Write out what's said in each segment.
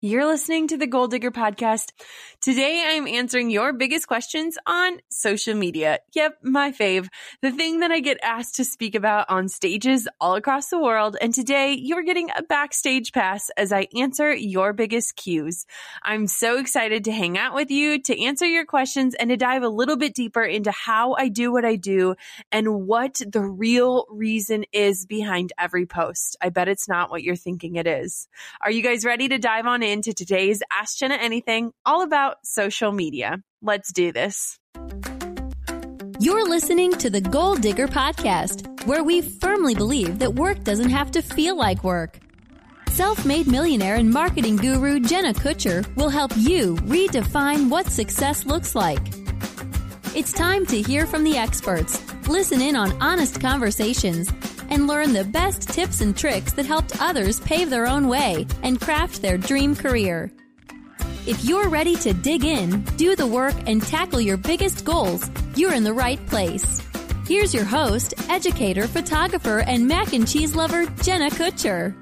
You're listening to the Gold Digger Podcast. Today, I'm answering your biggest questions on social media. Yep, my fave. The thing that I get asked to speak about on stages all across the world. And today, you're getting a backstage pass as I answer your biggest cues. I'm so excited to hang out with you, to answer your questions, and to dive a little bit deeper into how I do what I do and what the real reason is behind every post. I bet it's not what you're thinking it is. Are you guys ready to dive on into today's Ask Jenna Anything, all about social media? Let's do this. You're listening to the Gold Digger Podcast, where we firmly believe that work doesn't have to feel like work. Self-made millionaire and marketing guru Jenna Kutcher will help you redefine what success looks like. It's time to hear from the experts, listen in on honest conversations, and learn the best tips and tricks that helped others pave their own way and craft their dream career. If you're ready to dig in, do the work, and tackle your biggest goals, you're in the right place. Here's your host, educator, photographer, and mac and cheese lover, Jenna Kutcher.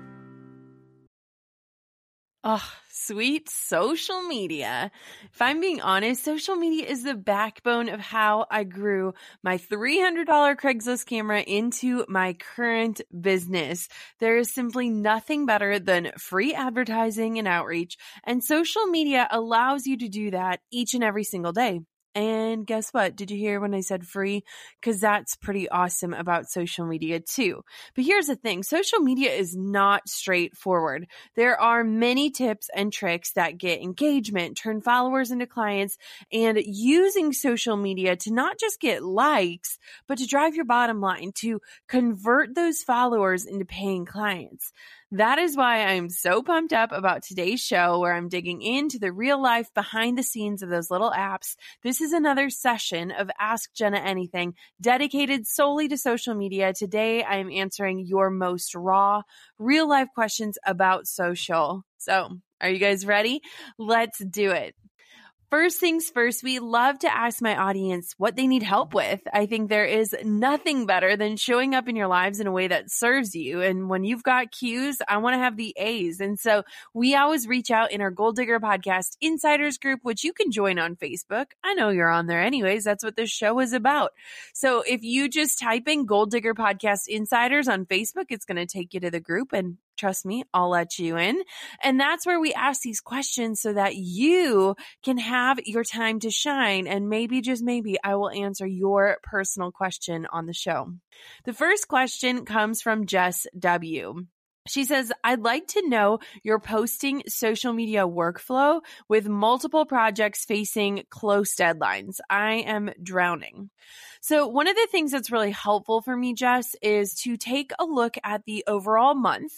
Oh, sweet social media. If I'm being honest, social media is the backbone of how I grew my $300 Craigslist camera into my current business. There is simply nothing better than free advertising and outreach, and social media allows you to do that each and every single day. And guess what? Did you hear when I said free? Because that's pretty awesome about social media too. But here's the thing. Social media is not straightforward. There are many tips and tricks that get engagement, turn followers into clients, and using social media to not just get likes, but to drive your bottom line, to convert those followers into paying clients. That is why I'm so pumped up about today's show, where I'm digging into the real life behind the scenes of those little apps. This is another session of Ask Jenna Anything dedicated solely to social media. Today, I'm answering your most raw, real life questions about social. So, are you guys ready? Let's do it. First things first, we love to ask my audience what they need help with. I think there is nothing better than showing up in your lives in a way that serves you. And when you've got cues, I want to have the A's. And so we always reach out in our Gold Digger Podcast Insiders group, which you can join on Facebook. I know you're on there anyways. That's what this show is about. So if you just type in Gold Digger Podcast Insiders on Facebook, it's going to take you to the group, and trust me, I'll let you in. And that's where we ask these questions so that you can have your time to shine. And maybe, just maybe, I will answer your personal question on the show. The first question comes from Jess W. She says, I'd like to know your posting social media workflow with multiple projects facing close deadlines. I am drowning. So one of the things that's really helpful for me, Jess, is to take a look at the overall month,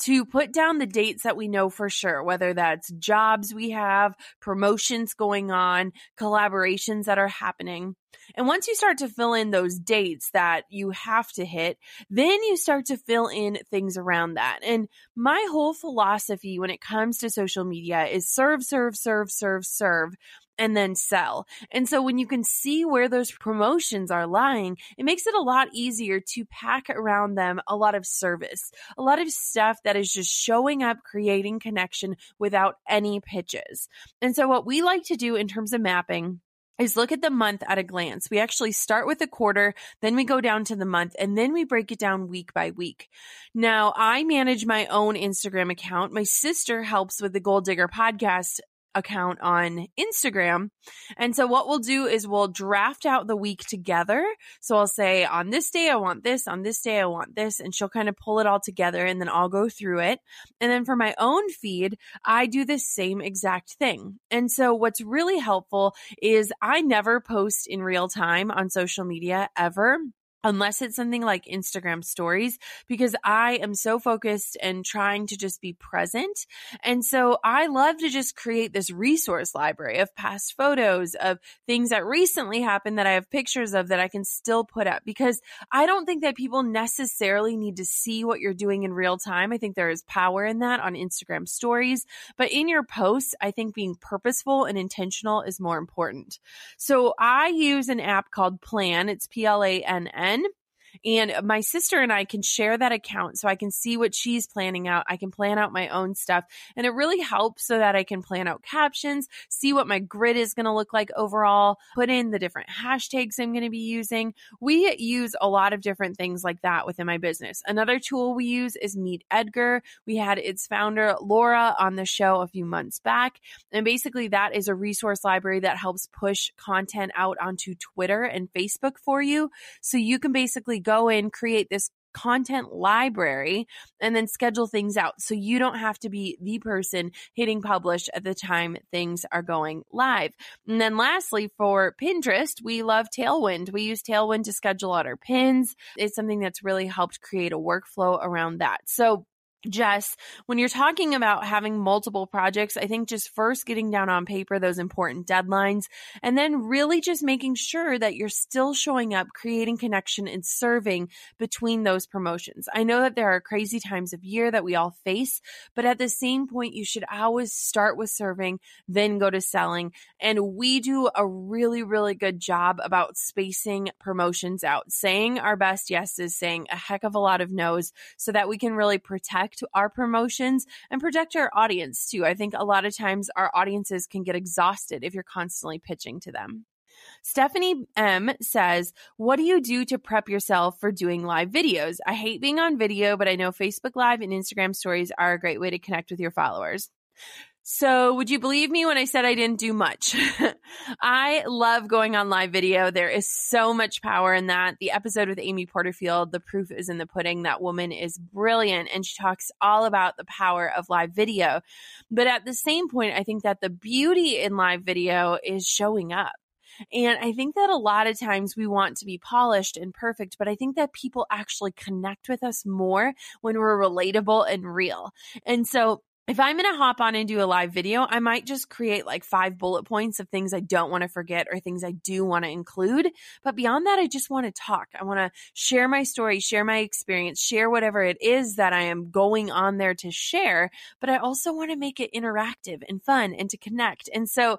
to put down the dates that we know for sure, whether that's jobs we have, promotions going on, collaborations that are happening. And once you start to fill in those dates that you have to hit, then you start to fill in things around that. And my whole philosophy when it comes to social media is serve, serve, serve, serve, serve. and then sell. And so when you can see where those promotions are lying, it makes it a lot easier to pack around them a lot of service, a lot of stuff that is just showing up, creating connection without any pitches. And so what we like to do in terms of mapping is look at the month at a glance. We actually start with a quarter, then we go down to the month, and then we break it down week by week. Now, I manage my own Instagram account. My sister helps with the Gold Digger Podcast account on Instagram. And so what we'll do is we'll draft out the week together. So I'll say, on this day, I want this. On this day, I want this. And she'll kind of pull it all together, and then I'll go through it. And then for my own feed, I do the same exact thing. And so what's really helpful is I never post in real time on social media ever, unless it's something like Instagram stories, because I am so focused and trying to just be present. And so I love to just create this resource library of past photos, of things that recently happened that I have pictures of that I can still put up, because I don't think that people necessarily need to see what you're doing in real time. I think there is power in that on Instagram stories, but in your posts, I think being purposeful and intentional is more important. So I use an app called Plan. It's Plann. And my sister and I can share that account so I can see what she's planning out. I can plan out my own stuff, and it really helps so that I can plan out captions, see what my grid is going to look like overall, put in the different hashtags I'm going to be using. We use a lot of different things like that within my business. Another tool we use is Meet Edgar. We had its founder, Laura, on the show a few months back. And basically that is a resource library that helps push content out onto Twitter and Facebook for you. So you can basically go in, create this content library, and then schedule things out so you don't have to be the person hitting publish at the time things are going live. And then lastly, for Pinterest, we love Tailwind. We use Tailwind to schedule out our pins. It's something that's really helped create a workflow around that. So Jess, when you're talking about having multiple projects, I think just first getting down on paper those important deadlines, and then really just making sure that you're still showing up, creating connection, and serving between those promotions. I know that there are crazy times of year that we all face, but at the same point, you should always start with serving, then go to selling. And we do a really, really good job about spacing promotions out, saying our best yeses, saying a heck of a lot of no's, so that we can really protect our promotions and protect our audience too. I think a lot of times our audiences can get exhausted if you're constantly pitching to them. Stephanie M says, what do you do to prep yourself for doing live videos? I hate being on video, but I know Facebook Live and Instagram stories are a great way to connect with your followers. So would you believe me when I said I didn't do much? I love going on live video. There is so much power in that. The episode with Amy Porterfield, The Proof is in the Pudding, that woman is brilliant, and she talks all about the power of live video. But at the same point, I think that the beauty in live video is showing up. And I think that a lot of times we want to be polished and perfect, but I think that people actually connect with us more when we're relatable and real. And so if I'm going to hop on and do a live video, I might just create like 5 bullet points of things I don't want to forget or things I do want to include. But beyond that, I just want to talk. I want to share my story, share my experience, share whatever it is that I am going on there to share. But I also want to make it interactive and fun and to connect. And so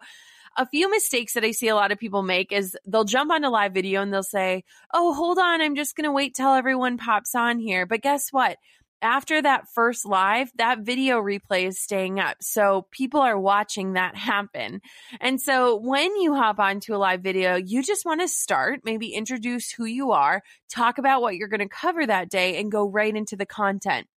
a few mistakes that I see a lot of people make is they'll jump on a live video and they'll say, oh, hold on, I'm just going to wait till everyone pops on here. But guess what? After that first live, that video replay is staying up. So people are watching that happen. And so when you hop onto a live video, you just want to start, maybe introduce who you are, talk about what you're going to cover that day, and go right into the content.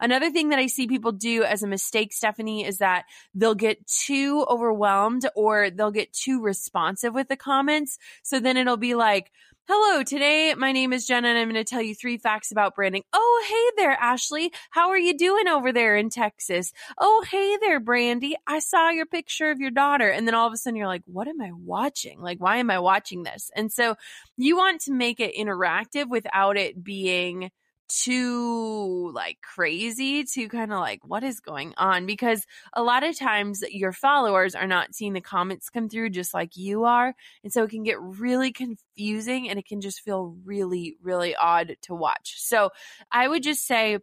Another thing that I see people do as a mistake, Stephanie, is that they'll get too overwhelmed or they'll get too responsive with the comments. So then it'll be like, hello, today my name is Jenna and I'm going to tell you 3 facts about branding. Oh, hey there, Ashley. How are you doing over there in Texas? Oh, hey there, Brandy. I saw your picture of your daughter. And then all of a sudden you're like, what am I watching? Like, why am I watching this? And so you want to make it interactive without it being too like crazy, to kind of like, what is going on? Because a lot of times your followers are not seeing the comments come through just like you are. And so it can get really confusing and it can just feel really, really odd to watch. So I would just say,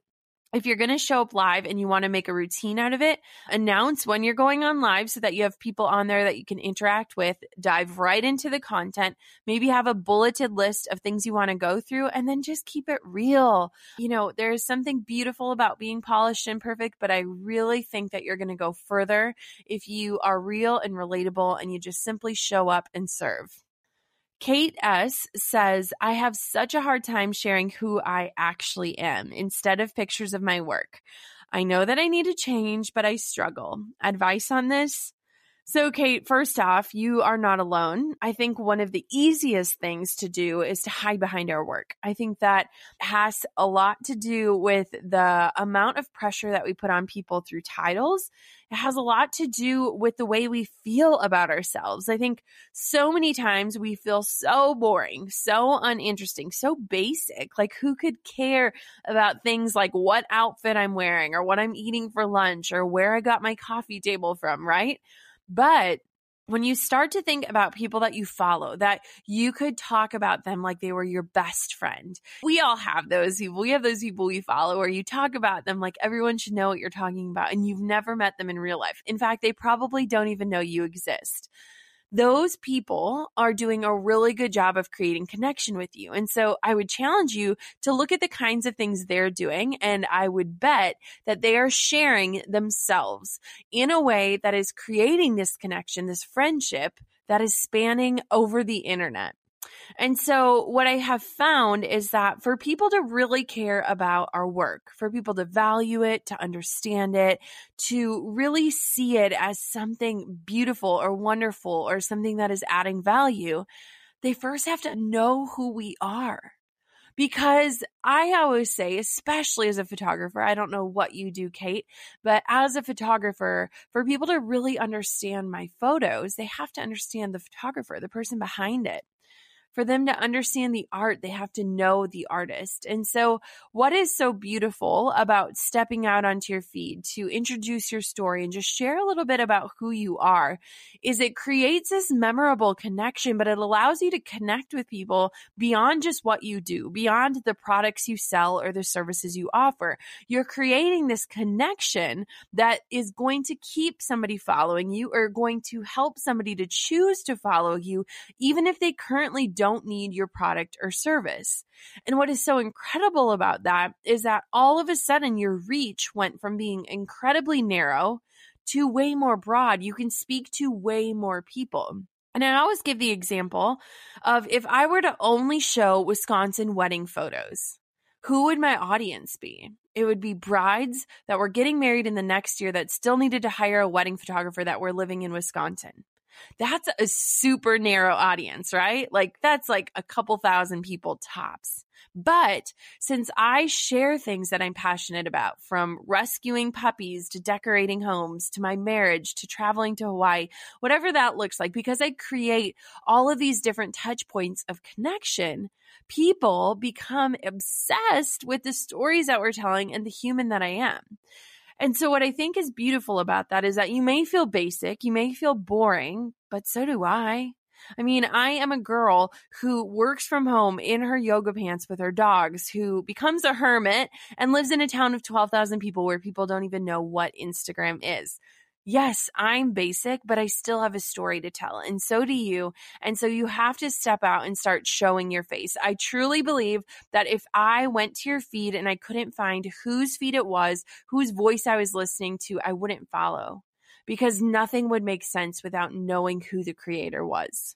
If you're going to show up live and you want to make a routine out of it, announce when you're going on live so that you have people on there that you can interact with, dive right into the content, maybe have a bulleted list of things you want to go through, and then just keep it real. You know, there's something beautiful about being polished and perfect, but I really think that you're going to go further if you are real and relatable and you just simply show up and serve. Kate S. says, I have such a hard time sharing who I actually am instead of pictures of my work. I know that I need to change, but I struggle. Advice on this? So Kate, first off, you are not alone. I think one of the easiest things to do is to hide behind our work. I think that has a lot to do with the amount of pressure that we put on people through titles. It has a lot to do with the way we feel about ourselves. I think so many times we feel so boring, so uninteresting, so basic. Like, who could care about things like what outfit I'm wearing or what I'm eating for lunch or where I got my coffee table from, right? But when you start to think about people that you follow, that you could talk about them like they were your best friend. We all have those people. We have those people we follow where you talk about them like everyone should know what you're talking about and you've never met them in real life. In fact, they probably don't even know you exist. Those people are doing a really good job of creating connection with you. And so I would challenge you to look at the kinds of things they're doing. And I would bet that they are sharing themselves in a way that is creating this connection, this friendship that is spanning over the internet. And so what I have found is that for people to really care about our work, for people to value it, to understand it, to really see it as something beautiful or wonderful or something that is adding value, they first have to know who we are. Because I always say, especially as a photographer, I don't know what you do, Kate, but as a photographer, for people to really understand my photos, they have to understand the photographer, the person behind it. For them to understand the art, they have to know the artist. And so what is so beautiful about stepping out onto your feed to introduce your story and just share a little bit about who you are is it creates this memorable connection, but it allows you to connect with people beyond just what you do, beyond the products you sell or the services you offer. You're creating this connection that is going to keep somebody following you or going to help somebody to choose to follow you, even if they currently don't need your product or service. And what is so incredible about that is that all of a sudden your reach went from being incredibly narrow to way more broad. You can speak to way more people. And I always give the example of if I were to only show Wisconsin wedding photos, who would my audience be? It would be brides that were getting married in the next year that still needed to hire a wedding photographer that were living in Wisconsin. That's a super narrow audience, right? Like that's like a couple thousand people tops. But since I share things that I'm passionate about, from rescuing puppies to decorating homes to my marriage to traveling to Hawaii, whatever that looks like, because I create all of these different touch points of connection, people become obsessed with the stories that we're telling and the human that I am. And so what I think is beautiful about that is that you may feel basic, you may feel boring, but so do I. I mean, I am a girl who works from home in her yoga pants with her dogs, who becomes a hermit and lives in a town of 12,000 people where people don't even know what Instagram is. Yes, I'm basic, but I still have a story to tell, and so do you. And so you have to step out and start showing your face. I truly believe that if I went to your feed and I couldn't find whose feed it was, whose voice I was listening to, I wouldn't follow, because nothing would make sense without knowing who the creator was.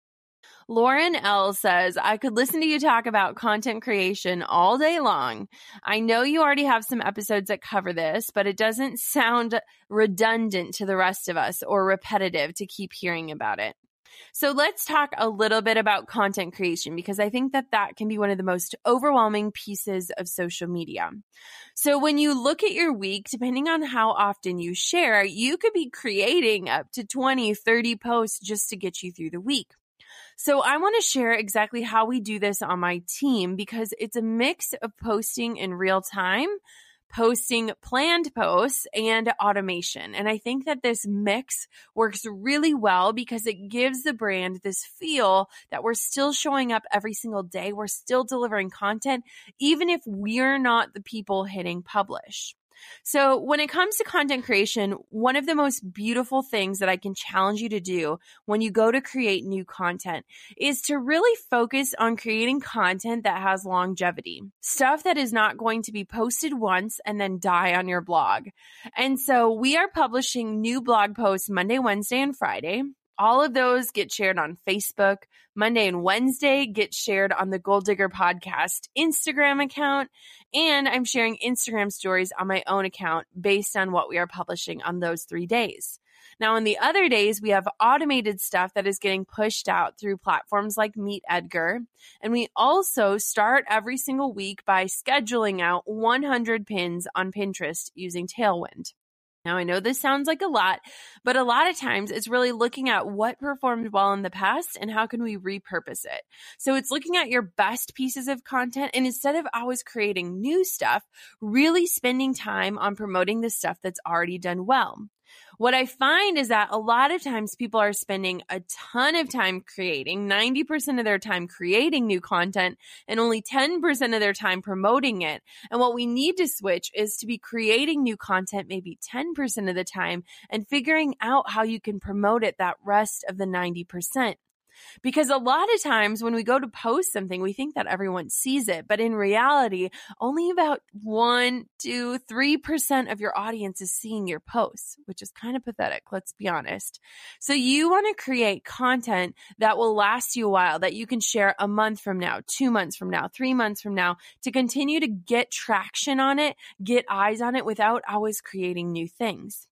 Lauren L. says, I could listen to you talk about content creation all day long. I know you already have some episodes that cover this, but it doesn't sound redundant to the rest of us or repetitive to keep hearing about it. So let's talk a little bit about content creation, because I think that that can be one of the most overwhelming pieces of social media. So when you look at your week, depending on how often you share, you could be creating up to 20, 30 posts just to get you through the week. So I want to share exactly how we do this on my team, because it's a mix of posting in real time, posting planned posts, and automation. And I think that this mix works really well because it gives the brand this feel that we're still showing up every single day. We're still delivering content, even if we're not the people hitting publish. So when it comes to content creation, one of the most beautiful things that I can challenge you to do when you go to create new content is to really focus on creating content that has longevity, stuff that is not going to be posted once and then die on your blog. And so we are publishing new blog posts Monday, Wednesday, and Friday. All of those get shared on Facebook. Monday and Wednesday get shared on the Gold Digger Podcast Instagram account. And I'm sharing Instagram stories on my own account based on what we are publishing on those 3 days. Now, on the other days, we have automated stuff that is getting pushed out through platforms like Meet Edgar. And we also start every single week by scheduling out 100 pins on Pinterest using Tailwind. Now, I know this sounds like a lot, but a lot of times it's really looking at what performed well in the past and how can we repurpose it. So it's looking at your best pieces of content, and instead of always creating new stuff, really spending time on promoting the stuff that's already done well. What I find is that a lot of times people are spending a ton of time creating, 90% of their time creating new content and only 10% of their time promoting it. And what we need to switch is to be creating new content maybe 10% of the time and figuring out how you can promote it that rest of the 90%. Because a lot of times when we go to post something, we think that everyone sees it. But in reality, only about 1-3% of your audience is seeing your posts, which is kind of pathetic. Let's be honest. So you want to create content that will last you a while, that you can share a month from now, 2 months from now, 3 months from now, to continue to get traction on it, get eyes on it without always creating new things.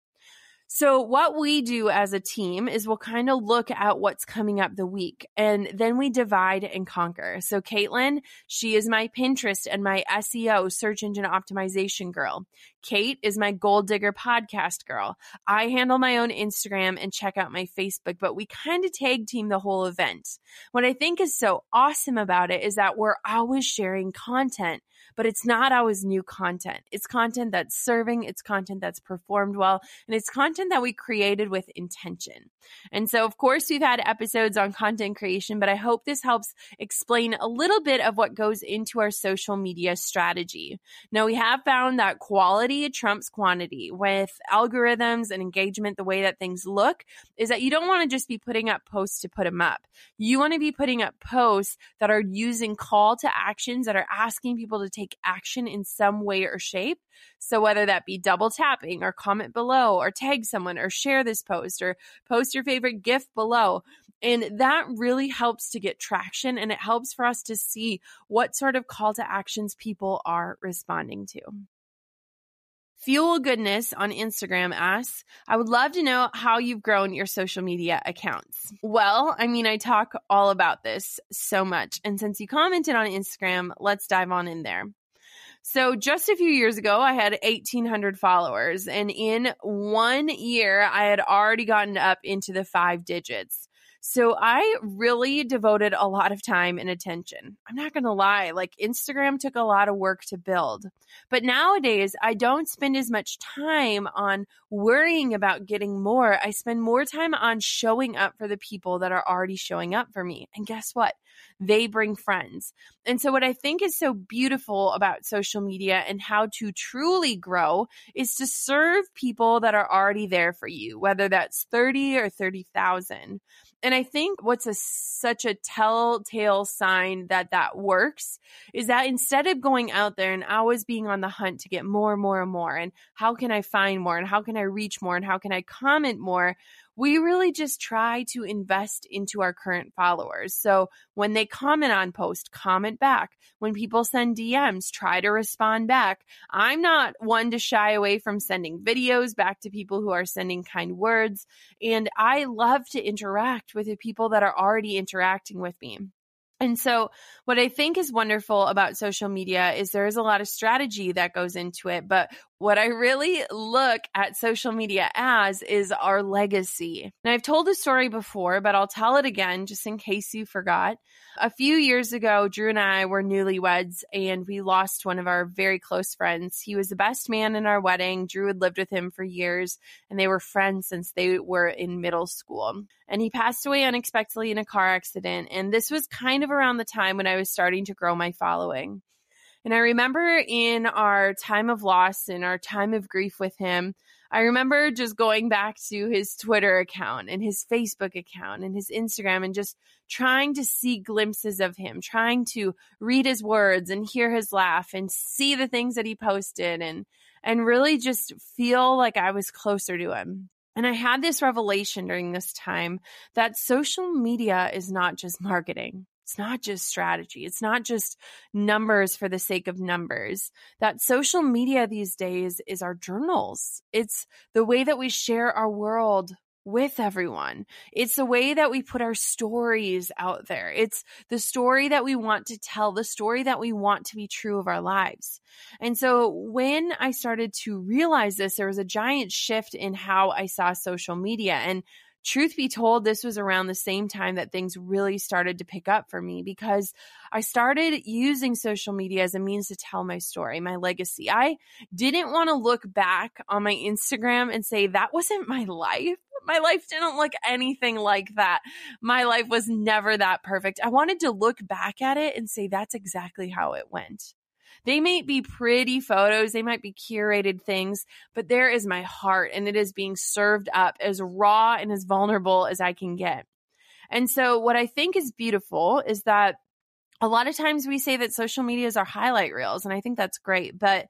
So what we do as a team is we'll kind of look at what's coming up the week, and then we divide and conquer. So Caitlin, she is my Pinterest and my SEO, search engine optimization girl. Kate is my Gold Digger podcast girl. I handle my own Instagram and check out my Facebook, but we kind of tag team the whole event. What I think is so awesome about it is that we're always sharing content, but it's not always new content. It's content that's serving, it's content that's performed well, and it's content that we created with intention. And so, of course, we've had episodes on content creation, but I hope this helps explain a little bit of what goes into our social media strategy. Now, we have found that quality trumps quantity with algorithms and engagement. The way that things look is that you don't want to just be putting up posts to put them up. You want to be putting up posts that are using call to actions, that are asking people to take action in some way or shape. So whether that be double tapping or comment below or tag someone or share this post or post your favorite GIF below. And that really helps to get traction, and it helps for us to see what sort of call to actions people are responding to. Fuel Goodness on Instagram asks, I would love to know how you've grown your social media accounts. Well, I mean, I talk all about this so much. And since you commented on Instagram, let's dive on in there. So just a few years ago, I had 1,800 followers, and in 1 year, I had already gotten up into the 5 digits. So I really devoted a lot of time and attention. I'm not going to lie, like Instagram took a lot of work to build. But nowadays, I don't spend as much time on worrying about getting more. I spend more time on showing up for the people that are already showing up for me. And guess what? They bring friends. And so what I think is so beautiful about social media and how to truly grow is to serve people that are already there for you, whether that's 30 or 30,000. And I think what's such a telltale sign that works is that instead of going out there and always being on the hunt to get more and more and more, and how can I find more, and how can I reach more, and how can I comment more, we really just try to invest into our current followers. So when they comment on posts, comment back. When people send DMs, try to respond back. I'm not one to shy away from sending videos back to people who are sending kind words. And I love to interact with the people that are already interacting with me. And so what I think is wonderful about social media is there is a lot of strategy that goes into it. But what I really look at social media as is our legacy. And I've told this story before, but I'll tell it again just in case you forgot. A few years ago, Drew and I were newlyweds, and we lost one of our very close friends. He was the best man in our wedding. Drew had lived with him for years, and they were friends since they were in middle school. And he passed away unexpectedly in a car accident. And this was kind of around the time when I was starting to grow my following. And I remember in our time of loss and our time of grief with him, I remember just going back to his Twitter account and his Facebook account and his Instagram and just trying to see glimpses of him, trying to read his words and hear his laugh and see the things that he posted and really just feel like I was closer to him. And I had this revelation during this time that social media is not just marketing. It's not just strategy. It's not just numbers for the sake of numbers. That social media these days is our journals. It's the way that we share our world with everyone. It's the way that we put our stories out there. It's the story that we want to tell, the story that we want to be true of our lives. And so when I started to realize this, there was a giant shift in how I saw social media. And truth be told, this was around the same time that things really started to pick up for me, because I started using social media as a means to tell my story, my legacy. I didn't want to look back on my Instagram and say, that wasn't my life. My life didn't look anything like that. My life was never that perfect. I wanted to look back at it and say, that's exactly how it went. They may be pretty photos, they might be curated things, but there is my heart, and it is being served up as raw and as vulnerable as I can get. And so what I think is beautiful is that a lot of times we say that social media is our highlight reels, and I think that's great, but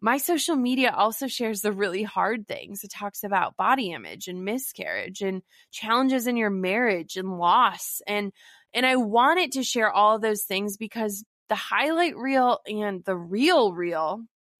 my social media also shares the really hard things. It talks about body image and miscarriage and challenges in your marriage and loss. And I want it to share all of those things because the highlight reel and the real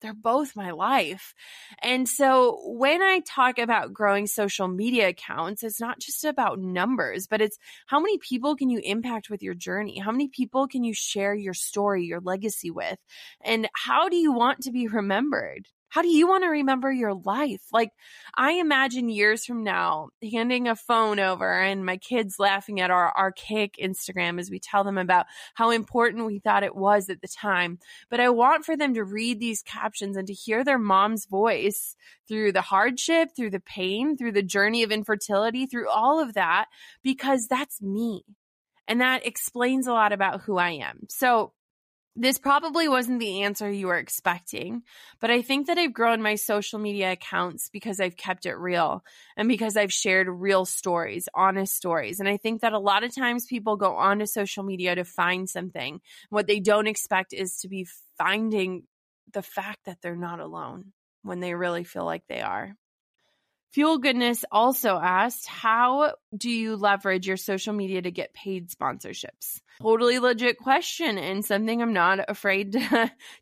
They're both my life. And so when I talk about growing social media accounts, it's not just about numbers, but it's how many people can you impact with your journey? How many people can you share your story, your legacy with? And how do you want to be remembered? How do you want to remember your life? Like, I imagine years from now handing a phone over and my kids laughing at our archaic Instagram as we tell them about how important we thought it was at the time. But I want for them to read these captions and to hear their mom's voice through the hardship, through the pain, through the journey of infertility, through all of that, because that's me. And that explains a lot about who I am. So this probably wasn't the answer you were expecting, but I think that I've grown my social media accounts because I've kept it real and because I've shared real stories, honest stories. And I think that a lot of times people go onto social media to find something. What they don't expect is to be finding the fact that they're not alone when they really feel like they are. Fuel Goodness also asked, how do you leverage your social media to get paid sponsorships? Totally legit question and something I'm not afraid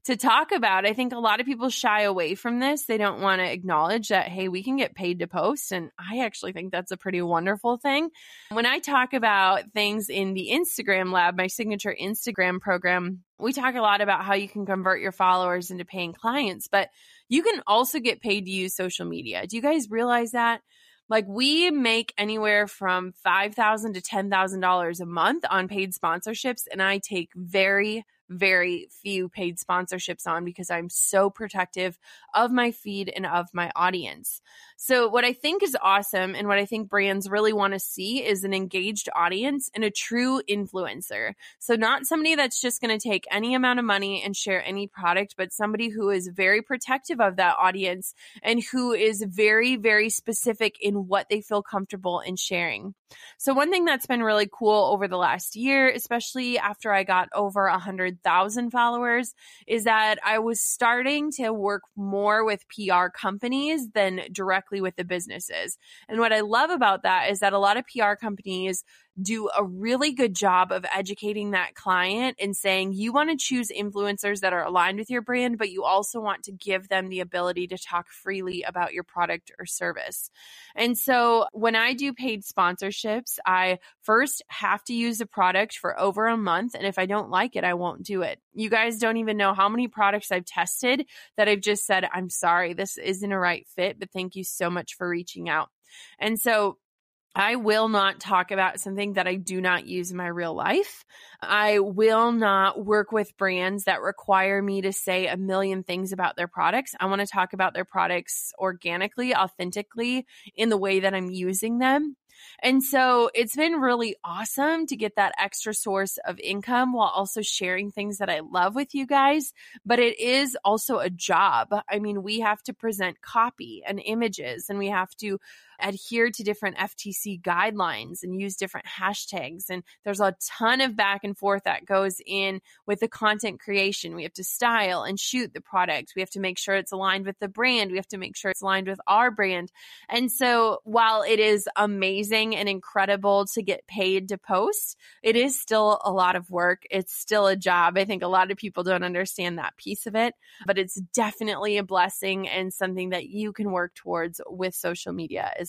to talk about. I think a lot of people shy away from this. They don't want to acknowledge that, hey, we can get paid to post. And I actually think that's a pretty wonderful thing. When I talk about things in the Instagram Lab, my signature Instagram program, we talk a lot about how you can convert your followers into paying clients, but you can also get paid to use social media. Do you guys realize that? Like, we make anywhere from $5,000 to $10,000 a month on paid sponsorships, and I take very, very few paid sponsorships on because I'm so protective of my feed and of my audience. So what I think is awesome and what I think brands really want to see is an engaged audience and a true influencer. So not somebody that's just going to take any amount of money and share any product, but somebody who is very protective of that audience and who is very, very specific in what they feel comfortable in sharing. So one thing that's been really cool over the last year, especially after I got over 100,000 followers, is that I was starting to work more with PR companies than directly with the businesses. And what I love about that is that a lot of PR companies do a really good job of educating that client and saying, you want to choose influencers that are aligned with your brand, but you also want to give them the ability to talk freely about your product or service. And so when I do paid sponsorships, I first have to use the product for over a month. And if I don't like it, I won't do it. You guys don't even know how many products I've tested that I've just said, I'm sorry, this isn't a right fit, but thank you so much for reaching out. And so I will not talk about something that I do not use in my real life. I will not work with brands that require me to say a million things about their products. I want to talk about their products organically, authentically, in the way that I'm using them. And so it's been really awesome to get that extra source of income while also sharing things that I love with you guys. But it is also a job. I mean, we have to present copy and images, and we have to adhere to different FTC guidelines and use different hashtags. And there's a ton of back and forth that goes in with the content creation. We have to style and shoot the product. We have to make sure it's aligned with the brand. We have to make sure it's aligned with our brand. And so while it is amazing and incredible to get paid to post, it is still a lot of work. It's still a job. I think a lot of people don't understand that piece of it, but it's definitely a blessing and something that you can work towards with social media as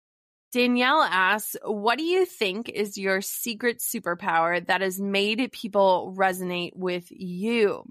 Danielle asks, what do you think is your secret superpower that has made people resonate with you?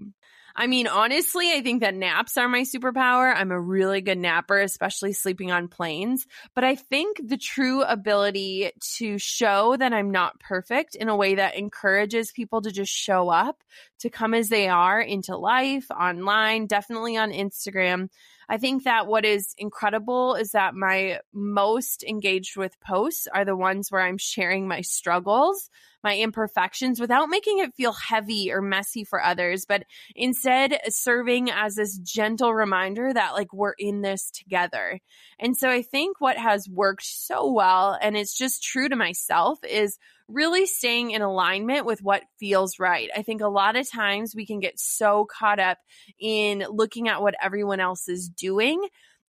I mean, honestly, I think that naps are my superpower. I'm a really good napper, especially sleeping on planes. But I think the true ability to show that I'm not perfect in a way that encourages people to just show up, to come as they are into life, online, definitely on Instagram. I think that what is incredible is that my most engaged with posts are the ones where I'm sharing my struggles, my imperfections, without making it feel heavy or messy for others, but instead serving as this gentle reminder that like we're in this together. And so I think what has worked so well, and it's just true to myself, is really staying in alignment with what feels right. I think a lot of times we can get so caught up in looking at what everyone else is doing.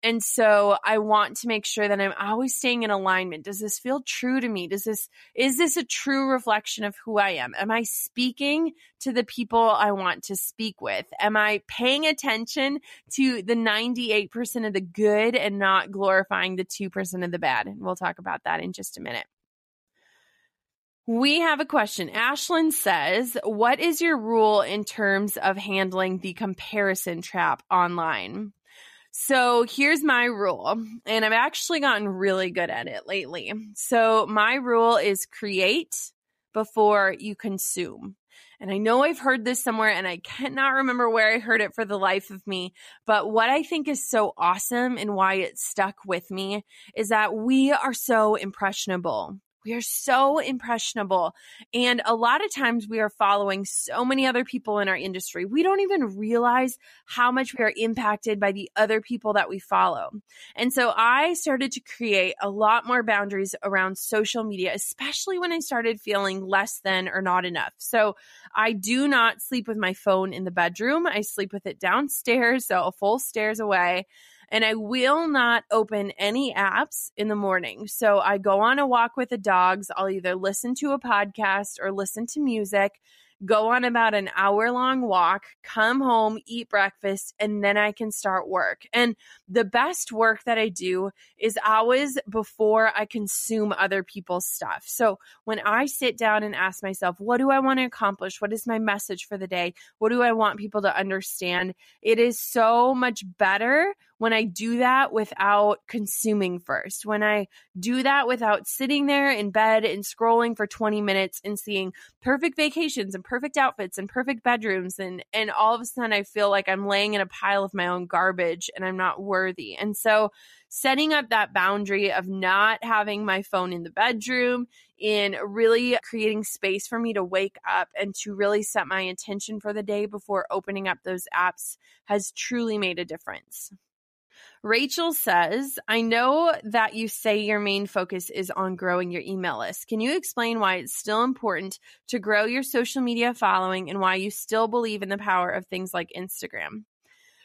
And so I want to make sure that I'm always staying in alignment. Does this feel true to me? Is this a true reflection of who I am? Am I speaking to the people I want to speak with? Am I paying attention to the 98% of the good and not glorifying the 2% of the bad? And we'll talk about that in just a minute. We have a question. Ashlyn says, what is your rule in terms of handling the comparison trap online? So here's my rule, and I've actually gotten really good at it lately. So my rule is create before you consume. And I know I've heard this somewhere, and I cannot remember where I heard it for the life of me. But what I think is so awesome and why it stuck with me is that we are so impressionable. We are so impressionable. And a lot of times we are following so many other people in our industry. We don't even realize how much we are impacted by the other people that we follow. And so I started to create a lot more boundaries around social media, especially when I started feeling less than or not enough. So I do not sleep with my phone in the bedroom. I sleep with it downstairs, so a full stairs away. And I will not open any apps in the morning. So I go on a walk with the dogs. I'll either listen to a podcast or listen to music, go on about an hour-long walk, come home, eat breakfast, and then I can start work. And the best work that I do is always before I consume other people's stuff. So when I sit down and ask myself, what do I want to accomplish? What is my message for the day? What do I want people to understand? It is so much better when I do that without consuming first, when I do that without sitting there in bed and scrolling for 20 minutes and seeing perfect vacations and perfect outfits and perfect bedrooms. And all of a sudden I feel like I'm laying in a pile of my own garbage and I'm not worthy. And so setting up that boundary of not having my phone in the bedroom, in really creating space for me to wake up and to really set my intention for the day before opening up those apps, has truly made a difference. Rachel says, I know that you say your main focus is on growing your email list. Can you explain why it's still important to grow your social media following and why you still believe in the power of things like Instagram?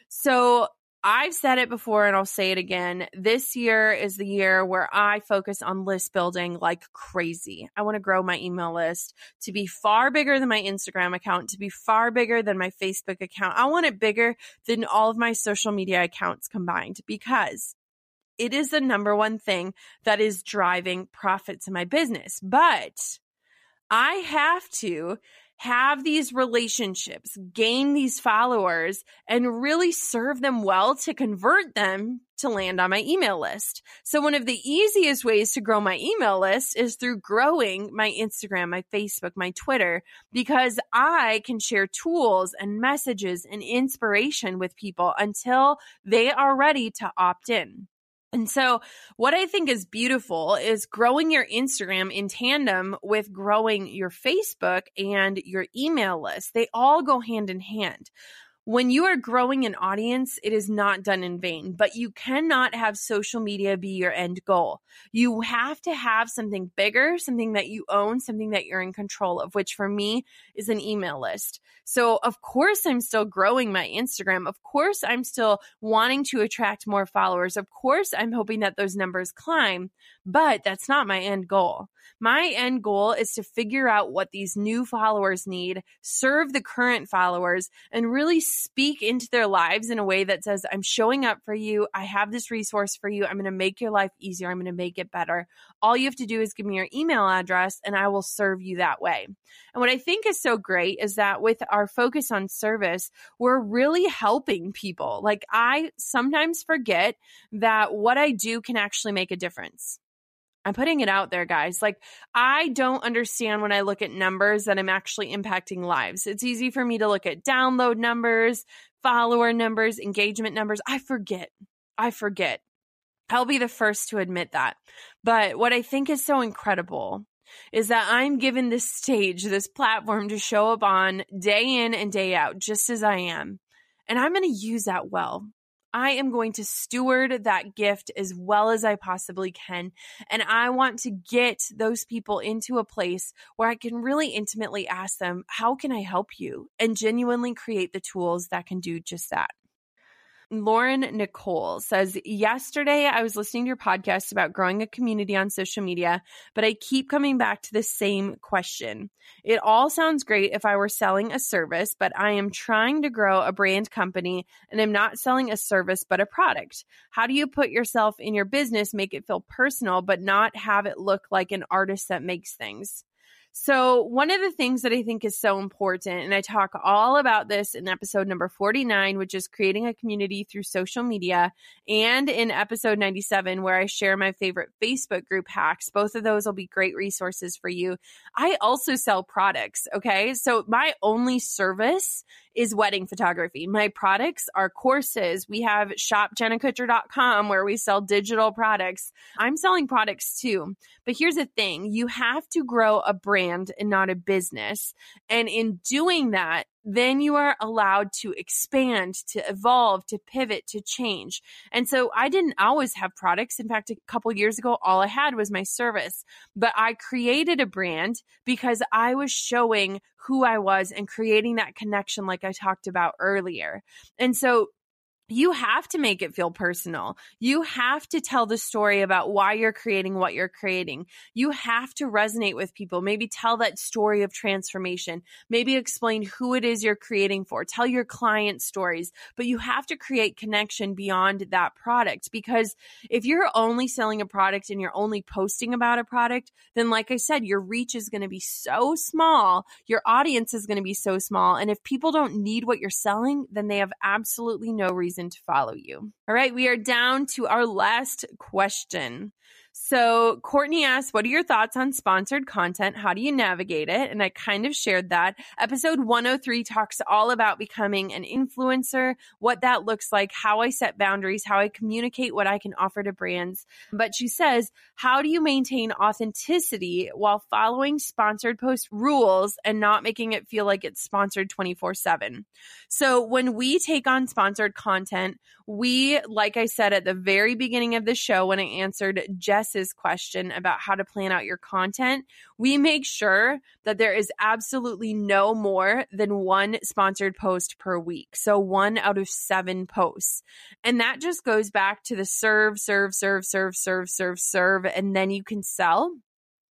So I've said it before and I'll say it again. This year is the year where I focus on list building like crazy. I want to grow my email list to be far bigger than my Instagram account, to be far bigger than my Facebook account. I want it bigger than all of my social media accounts combined, because it is the number one thing that is driving profits in my business. But I have to have these relationships, gain these followers, and really serve them well to convert them to land on my email list. So one of the easiest ways to grow my email list is through growing my Instagram, my Facebook, my Twitter, because I can share tools and messages and inspiration with people until they are ready to opt in. And so what I think is beautiful is growing your Instagram in tandem with growing your Facebook and your email list. They all go hand in hand. When you are growing an audience, it is not done in vain, but you cannot have social media be your end goal. You have to have something bigger, something that you own, something that you're in control of, which for me is an email list. So of course I'm still growing my Instagram. Of course I'm still wanting to attract more followers. Of course I'm hoping that those numbers climb, but that's not my end goal. My end goal is to figure out what these new followers need, serve the current followers, and really speak into their lives in a way that says, I'm showing up for you. I have this resource for you. I'm going to make your life easier. I'm going to make it better. All you have to do is give me your email address and I will serve you that way. And what I think is so great is that with our focus on service, we're really helping people. Like, I sometimes forget that what I do can actually make a difference. I'm putting it out there, guys. Like, I don't understand when I look at numbers that I'm actually impacting lives. It's easy for me to look at download numbers, follower numbers, engagement numbers. I forget. I'll be the first to admit that. But what I think is so incredible is that I'm given this stage, this platform to show up on day in and day out, just as I am. And I'm going to use that well. I am going to steward that gift as well as I possibly can. And I want to get those people into a place where I can really intimately ask them, how can I help you? And genuinely create the tools that can do just that. Lauren Nicole says, yesterday I was listening to your podcast about growing a community on social media, but I keep coming back to the same question. It all sounds great if I were selling a service, but I am trying to grow a brand company and I'm not selling a service, but a product. How do you put yourself in your business, make it feel personal, but not have it look like an artist that makes things? So one of the things that I think is so important, and I talk all about this in episode number 49, which is creating a community through social media, and in episode 97, where I share my favorite Facebook group hacks. Both of those will be great resources for you. I also sell products, okay? So my only service is wedding photography. My products are courses. We have shopjennakutcher.com where we sell digital products. I'm selling products too. But here's the thing. You have to grow a brand and not a business. And in doing that, then you are allowed to expand, to evolve, to pivot, to change. And so I didn't always have products. In fact, a couple years ago, all I had was my service. But I created a brand because I was showing who I was and creating that connection like I talked about earlier. And so you have to make it feel personal. You have to tell the story about why you're creating what you're creating. You have to resonate with people. Maybe tell that story of transformation. Maybe explain who it is you're creating for. Tell your client stories. But you have to create connection beyond that product, because if you're only selling a product and you're only posting about a product, then like I said, your reach is going to be so small. Your audience is going to be so small. And if people don't need what you're selling, then they have absolutely no reason to follow you. All right, we are down to our last question. So Courtney asked, what are your thoughts on sponsored content? How do you navigate it? And I kind of shared that. Episode 103 talks all about becoming an influencer, what that looks like, how I set boundaries, how I communicate what I can offer to brands. But she says, how do you maintain authenticity while following sponsored post rules and not making it feel like it's sponsored 24/7? So when we take on sponsored content, we, like I said at the very beginning of the show when I answered Jess's question about how to plan out your content, we make sure that there is absolutely no more than one sponsored post per week. So 1 out of 7 posts. And that just goes back to the serve, and then you can sell.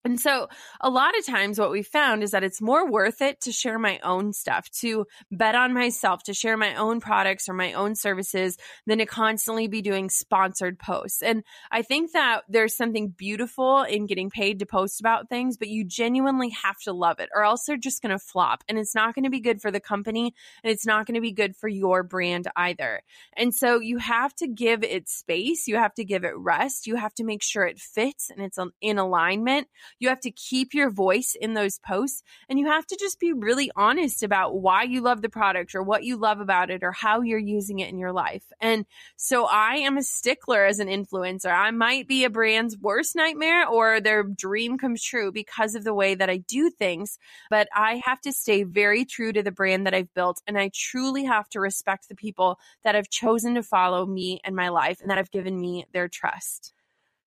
And so a lot of times what we found is that it's more worth it to share my own stuff, to bet on myself, to share my own products or my own services than to constantly be doing sponsored posts. And I think that there's something beautiful in getting paid to post about things, but you genuinely have to love it or else they're just going to flop, and it's not going to be good for the company and it's not going to be good for your brand either. And so you have to give it space. You have to give it rest. You have to make sure it fits and it's in alignment. You have to keep your voice in those posts, and you have to just be really honest about why you love the product or what you love about it or how you're using it in your life. And so I am a stickler as an influencer. I might be a brand's worst nightmare or their dream comes true because of the way that I do things, but I have to stay very true to the brand that I've built, and I truly have to respect the people that have chosen to follow me and my life and that have given me their trust.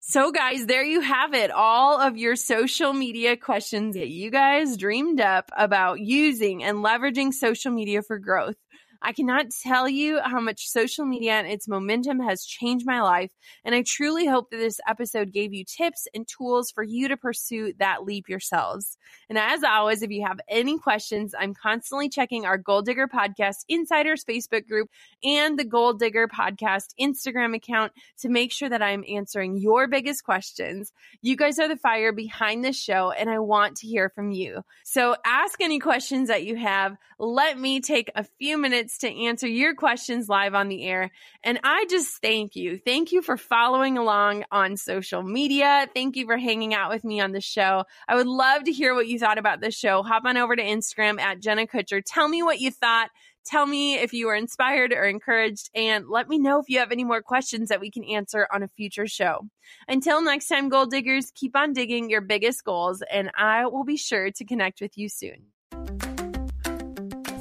So guys, there you have it. All of your social media questions that you guys dreamed up about using and leveraging social media for growth. I cannot tell you how much social media and its momentum has changed my life. And I truly hope that this episode gave you tips and tools for you to pursue that leap yourselves. And as always, if you have any questions, I'm constantly checking our Gold Digger Podcast Insiders Facebook group and the Gold Digger Podcast Instagram account to make sure that I'm answering your biggest questions. You guys are the fire behind this show, and I want to hear from you. So ask any questions that you have. Let me take a few minutes minutes to answer your questions live on the air. And I just thank you. Thank you for following along on social media. Thank you for hanging out with me on the show. I would love to hear what you thought about this show. Hop on over to Instagram at Jenna Kutcher. Tell me what you thought. Tell me if you were inspired or encouraged, and let me know if you have any more questions that we can answer on a future show. Until next time, Gold Diggers, keep on digging your biggest goals, and I will be sure to connect with you soon.